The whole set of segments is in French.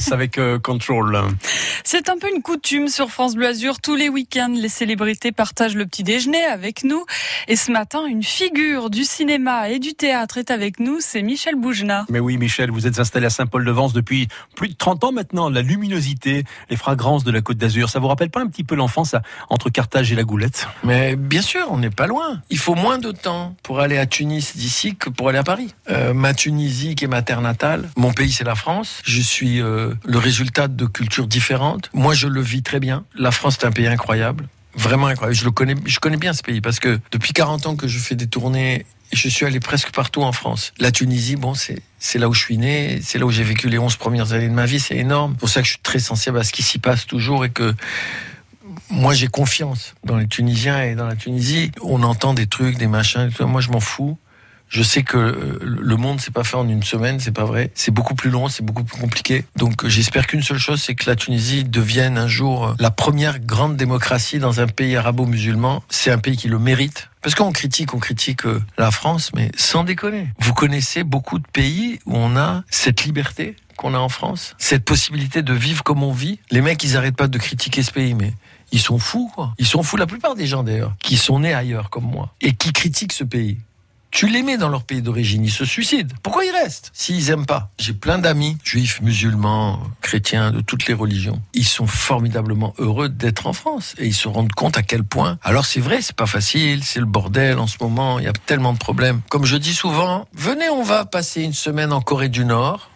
Smith avec Control. C'est un peu une coutume sur France Bleu Azur. Tous les week-ends, les célébrités partagent le petit déjeuner avec nous. Et ce matin, une figure du cinéma et du théâtre est avec nous, c'est Michel Boujenah. Mais oui, Michel, vous êtes installé à Saint-Paul-de-Vence depuis plus de 30 ans maintenant. La luminosité, les fragrances de la Côte d'Azur, ça vous rappelle pas un petit peu l'enfance entre Carthage et la Goulette? Mais bien sûr, on n'est pas loin. Il faut moins de temps pour aller à Tunis d'ici que pour aller à Paris. Ma Tunisie qui est ma terre natale, mon pays c'est la France. Je suis le résultat de cultures différentes. Moi je le vis très bien. La France est un pays incroyable, vraiment incroyable. Je connais bien ce pays parce que depuis 40 ans que je fais des tournées et je suis allé presque partout en France. La Tunisie, bon, c'est là où je suis né, c'est là où j'ai vécu les 11 premières années de ma vie, c'est énorme. C'est pour ça que je suis très sensible à ce qui s'y passe toujours et que moi, j'ai confiance dans les Tunisiens et dans la Tunisie. On entend des trucs, des machins. Moi, je m'en fous. Je sais que le monde, c'est pas fait en une semaine, c'est pas vrai. C'est beaucoup plus long, c'est beaucoup plus compliqué. Donc, j'espère qu'une seule chose, c'est que la Tunisie devienne un jour la première grande démocratie dans un pays arabo-musulman. C'est un pays qui le mérite. Parce qu'on critique la France, mais sans déconner. Vous connaissez beaucoup de pays où on a cette liberté qu'on a en France, cette possibilité de vivre comme on vit. Les mecs, ils arrêtent pas de critiquer ce pays, mais ils sont fous, quoi. Ils sont fous, la plupart des gens d'ailleurs, qui sont nés ailleurs comme moi et qui critiquent ce pays. Tu les mets dans leur pays d'origine, ils se suicident. Pourquoi ils restent s'ils aiment pas? J'ai plein d'amis, juifs, musulmans, chrétiens, de toutes les religions. Ils sont formidablement heureux d'être en France et ils se rendent compte à quel point. Alors c'est vrai, c'est pas facile, c'est le bordel en ce moment, il y a tellement de problèmes. Comme je dis souvent, venez, on va passer une semaine en Corée du Nord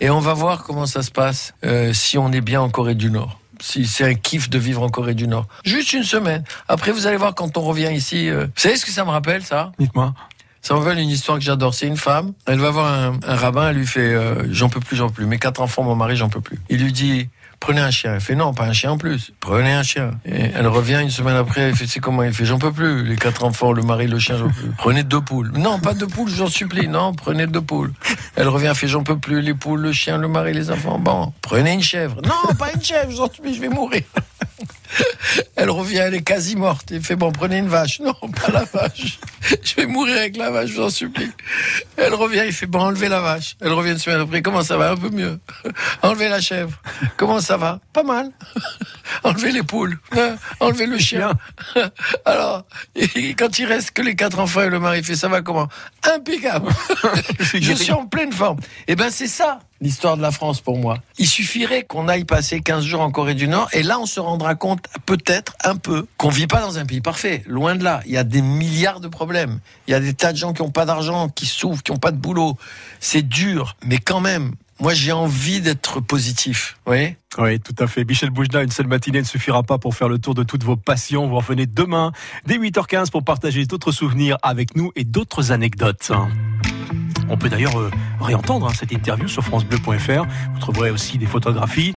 et on va voir comment ça se passe si on est bien en Corée du Nord. Si c'est un kiff de vivre en Corée du Nord. Juste une semaine. Après, vous allez voir quand on revient ici. Vous savez ce que ça me rappelle, ça? Dites-moi. Ça me rappelle une histoire que j'adore. C'est une femme. Elle va voir un rabbin. Elle lui fait j'en peux plus. Mes 4 enfants, mon mari, j'en peux plus. Il lui dit prenez un chien. Elle fait non, pas un chien en plus. Prenez un chien. Et elle revient une semaine après. Elle fait c'est comment? Elle fait j'en peux plus. Les 4 enfants, le mari, le chien, j'en peux plus. Prenez 2 poules. Non, pas 2 poules, j'en supplie. Non, prenez 2 poules. Elle revient, elle fait j'en peux plus. Les poules, le chien, le mari, les enfants. Bon, prenez une chèvre. Non, pas une chèvre, j'en supplie, je vais mourir. Elle revient, elle est quasi morte. Elle fait bon, prenez une vache. Non, pas la vache. Je vais mourir avec la vache, je vous en supplie. Elle revient, il fait bon, enlevez la vache. Elle revient une semaine après, comment ça va? Un peu mieux. Enlevez la chèvre. Comment ça va? Pas mal. Enlevez les poules. Enlevez le chien. Alors, quand il reste que les 4 enfants et le mari, il fait ça va comment? Impeccable. Je suis en pleine forme. Eh ben, c'est ça l'histoire de la France pour moi. Il suffirait qu'on aille passer 15 jours en Corée du Nord et là on se rendra compte peut-être un peu qu'on vit pas dans un pays parfait, loin de là. Il y a des milliards de problèmes, il y a des tas de gens qui n'ont pas d'argent, qui souffrent, qui n'ont pas de boulot. C'est dur, mais quand même, moi j'ai envie d'être positif, vous voyez ? Oui, tout à fait. Michel Boujenah, une seule matinée ne suffira pas pour faire le tour de toutes vos passions. Vous revenez demain dès 8h15 pour partager d'autres souvenirs avec nous et d'autres anecdotes. On peut d'ailleurs réentendre cette interview sur francebleu.fr. Vous trouverez aussi des photographies.